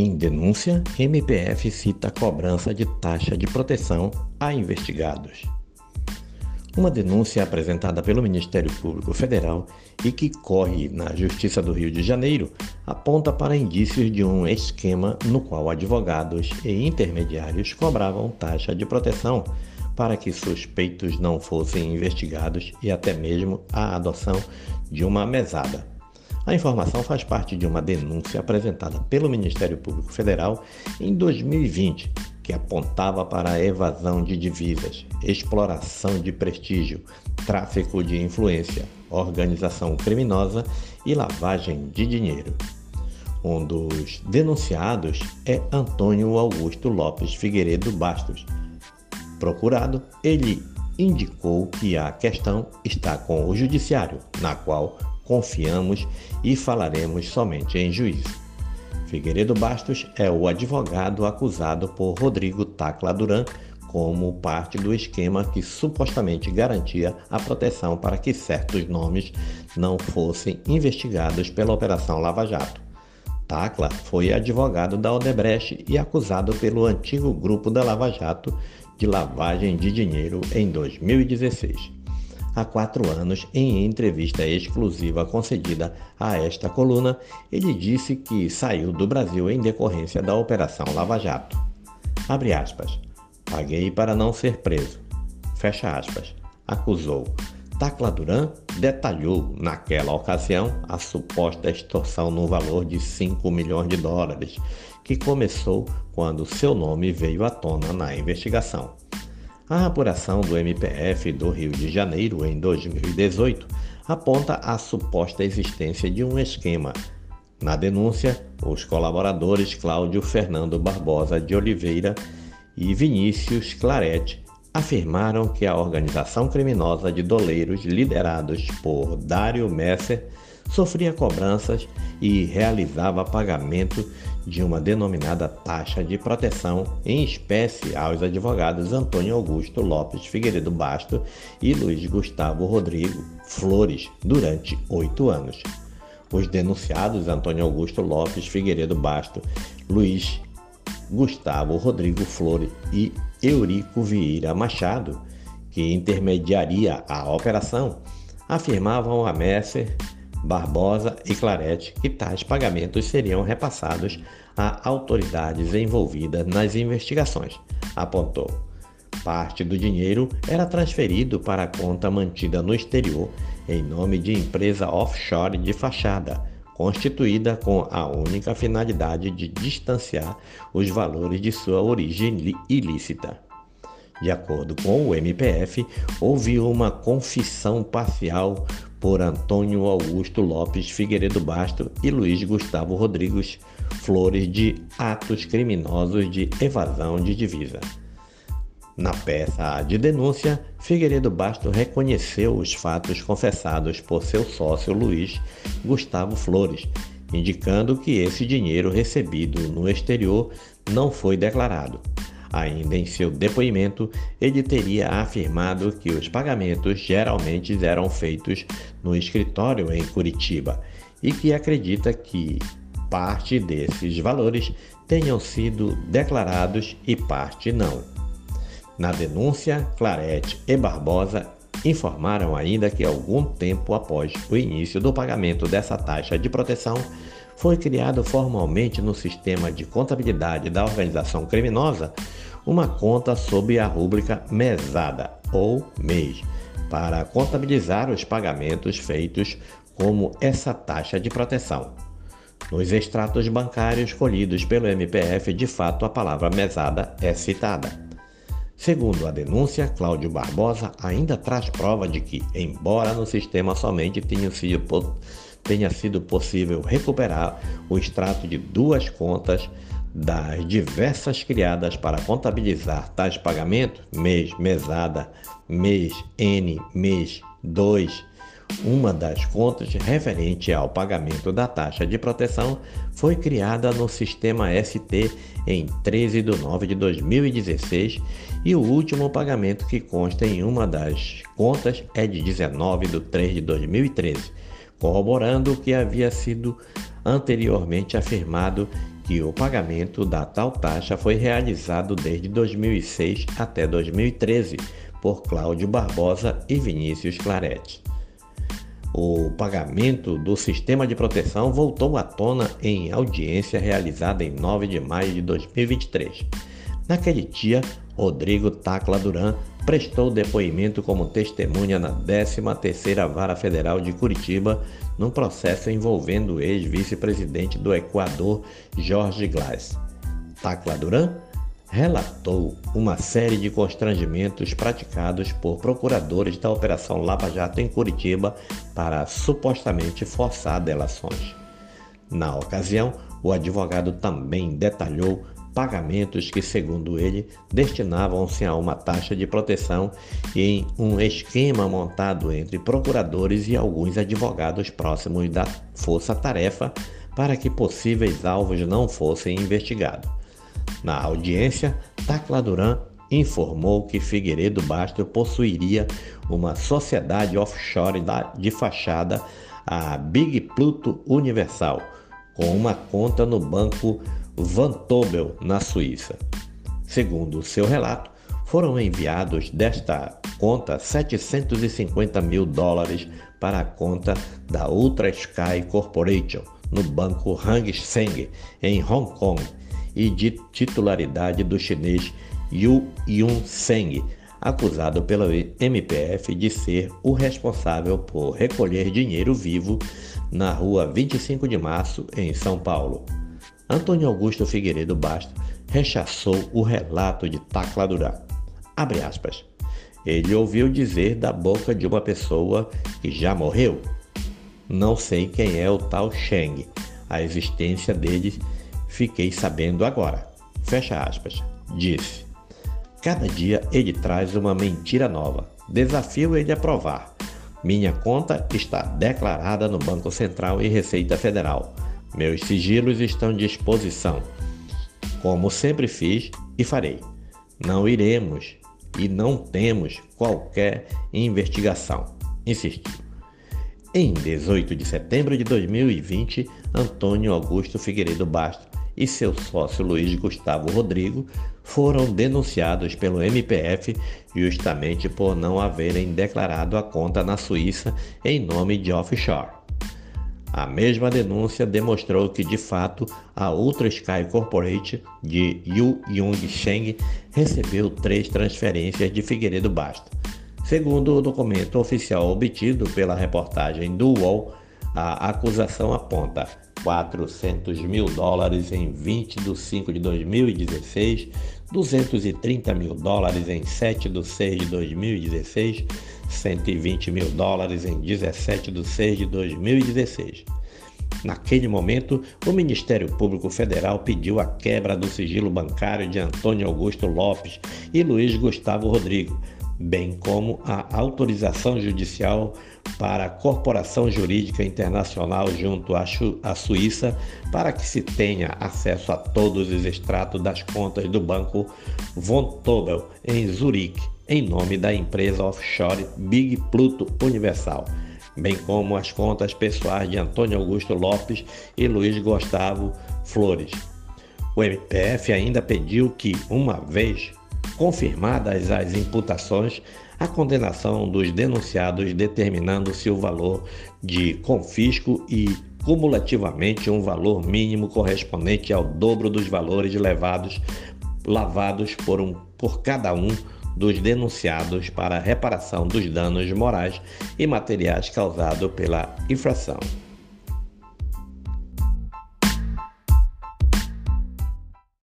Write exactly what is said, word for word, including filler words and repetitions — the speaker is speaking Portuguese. Em denúncia, M P F cita cobrança de taxa de proteção a investigados. Uma denúncia apresentada pelo Ministério Público Federal e que corre na Justiça do Rio de Janeiro aponta para indícios de um esquema no qual advogados e intermediários cobravam taxa de proteção para que suspeitos não fossem investigados e até mesmo a adoção de uma mesada. A informação faz parte de uma denúncia apresentada pelo Ministério Público Federal em dois mil e vinte, que apontava para a evasão de divisas, exploração de prestígio, tráfico de influência, organização criminosa e lavagem de dinheiro. Um dos denunciados é Antônio Augusto Lopes Figueiredo Bastos. Procurado, ele indicou que a questão está com o Judiciário, na qual confiamos e falaremos somente em juízo. Figueiredo Bastos é o advogado acusado por Rodrigo Tacla Duran como parte do esquema que supostamente garantia a proteção para que certos nomes não fossem investigados pela Operação Lava Jato. Tacla foi advogado da Odebrecht e acusado pelo antigo grupo da Lava Jato de lavagem de dinheiro em dois mil e dezesseis. Há quatro anos, em entrevista exclusiva concedida a esta coluna, ele disse que saiu do Brasil em decorrência da Operação Lava Jato. Abre aspas. Paguei para não ser preso. Fecha aspas. Acusou. Tacla Duran detalhou, naquela ocasião, a suposta extorsão no valor de cinco milhões de dólares, que começou quando seu nome veio à tona na investigação. A apuração do M P F do Rio de Janeiro, em dois mil e dezoito, aponta a suposta existência de um esquema. Na denúncia, os colaboradores Cláudio Fernando Barbosa de Oliveira e Vinícius Claretti afirmaram que a organização criminosa de doleiros liderados por Dário Messer sofria cobranças e realizava pagamento de uma denominada taxa de proteção em espécie aos advogados Antônio Augusto Lopes Figueiredo Bastos e Luiz Gustavo Rodrigo Flores durante oito anos. Os denunciados Antônio Augusto Lopes Figueiredo Bastos, Luiz Gustavo Rodrigo Flores e Eurico Vieira Machado, que intermediaria a operação, afirmavam a Messer, Barbosa e Claretti que tais pagamentos seriam repassados a autoridades envolvidas nas investigações, apontou. Parte do dinheiro era transferido para a conta mantida no exterior em nome de empresa offshore de fachada, constituída com a única finalidade de distanciar os valores de sua origem ilícita. De acordo com o M P F, houve uma confissão parcial por Antônio Augusto Lopes Figueiredo Bastos e Luiz Gustavo Rodrigues Flores de atos criminosos de evasão de divisa. Na peça de denúncia, Figueiredo Bastos reconheceu os fatos confessados por seu sócio Luiz Gustavo Flores, indicando que esse dinheiro recebido no exterior não foi declarado. Ainda em seu depoimento, ele teria afirmado que os pagamentos geralmente eram feitos no escritório em Curitiba e que acredita que parte desses valores tenham sido declarados e parte não. Na denúncia, Claretti e Barbosa informaram ainda que algum tempo após o início do pagamento dessa taxa de proteção, foi criado formalmente no sistema de contabilidade da organização criminosa uma conta sob a rúbrica mesada ou mês para contabilizar os pagamentos feitos como essa taxa de proteção. Nos extratos bancários colhidos pelo M P F, de fato, a palavra mesada é citada. Segundo a denúncia, Cláudio Barbosa ainda traz prova de que, embora no sistema somente tenha sido tenha sido possível recuperar o extrato de duas contas das diversas criadas para contabilizar tais pagamentos, mês, mesada, mês, N, mês, dois. Uma das contas referente ao pagamento da taxa de proteção foi criada no sistema S T em treze de nove de dois mil e dezesseis e o último pagamento que consta em uma das contas é de dezenove de três de dois mil e treze. Corroborando o que havia sido anteriormente afirmado que o pagamento da tal taxa foi realizado desde dois mil e seis até dois mil e treze por Cláudio Barbosa e Vinícius Claretti. O pagamento do sistema de proteção voltou à tona em audiência realizada em nove de maio de dois mil e vinte e três. Naquele dia, Rodrigo Tacla Duran prestou depoimento como testemunha na décima terceira Vara Federal de Curitiba, num processo envolvendo o ex-vice-presidente do Equador, Jorge Glas. Tacla Duran relatou uma série de constrangimentos praticados por procuradores da Operação Lava Jato em Curitiba para supostamente forçar delações. Na ocasião, o advogado também detalhou pagamentos que, segundo ele, destinavam-se a uma taxa de proteção em um esquema montado entre procuradores e alguns advogados próximos da força-tarefa para que possíveis alvos não fossem investigados. Na audiência, Tacla Duran informou que Figueiredo Bastos possuiria uma sociedade offshore de fachada, a Big Pluto Universal, com uma conta no banco Vontobel, na Suíça. Segundo seu relato, foram enviados desta conta setecentos e cinquenta mil dólares para a conta da Ultra Sky Corporation, no banco Hang Seng, em Hong Kong, e de titularidade do chinês Yu Yongsheng, acusado pela M P F de ser o responsável por recolher dinheiro vivo na rua vinte e cinco de março, em São Paulo. Antônio Augusto Figueiredo Bastos rechaçou o relato de Tacla Duran. Abre aspas. Ele ouviu dizer da boca de uma pessoa que já morreu. Não sei quem é o tal Sheng. A existência dele fiquei sabendo agora. Fecha aspas. Disse. Cada dia ele traz uma mentira nova. Desafio ele a provar. Minha conta está declarada no Banco Central e Receita Federal. Meus sigilos estão à disposição, como sempre fiz e farei. Não iremos e não temos qualquer investigação, insistiu. Em dezoito de setembro de dois mil e vinte, Antônio Augusto Figueiredo Bastos e seu sócio Luiz Gustavo Rodrigo foram denunciados pelo M P F justamente por não haverem declarado a conta na Suíça em nome de offshore. A mesma denúncia demonstrou que, de fato, a Ultra Sky Corporation de Yu Yongsheng recebeu três transferências de Figueiredo Bastos. Segundo o documento oficial obtido pela reportagem do U O L, a acusação aponta quatrocentos mil dólares em vinte de maio de dois mil e dezesseis, duzentos e trinta mil dólares em sete de seis de dois mil e dezesseis, cento e vinte mil dólares em dezessete de seis de dois mil e dezesseis. Naquele momento, o Ministério Público Federal pediu a quebra do sigilo bancário de Antônio Augusto Lopes e Luiz Gustavo Rodrigo, bem como a autorização judicial para a Corporação Jurídica Internacional junto à Suíça para que se tenha acesso a todos os extratos das contas do banco Vontobel em Zurique, em nome da empresa offshore Big Pluto Universal, bem como as contas pessoais de Antônio Augusto Lopes e Luiz Gustavo Flores. O M P F ainda pediu que, uma vez confirmadas as imputações, a condenação dos denunciados, determinando-se o valor de confisco e, cumulativamente, um valor mínimo correspondente ao dobro dos valores levados, lavados por, um, por cada um dos denunciados para a reparação dos danos morais e materiais causados pela infração.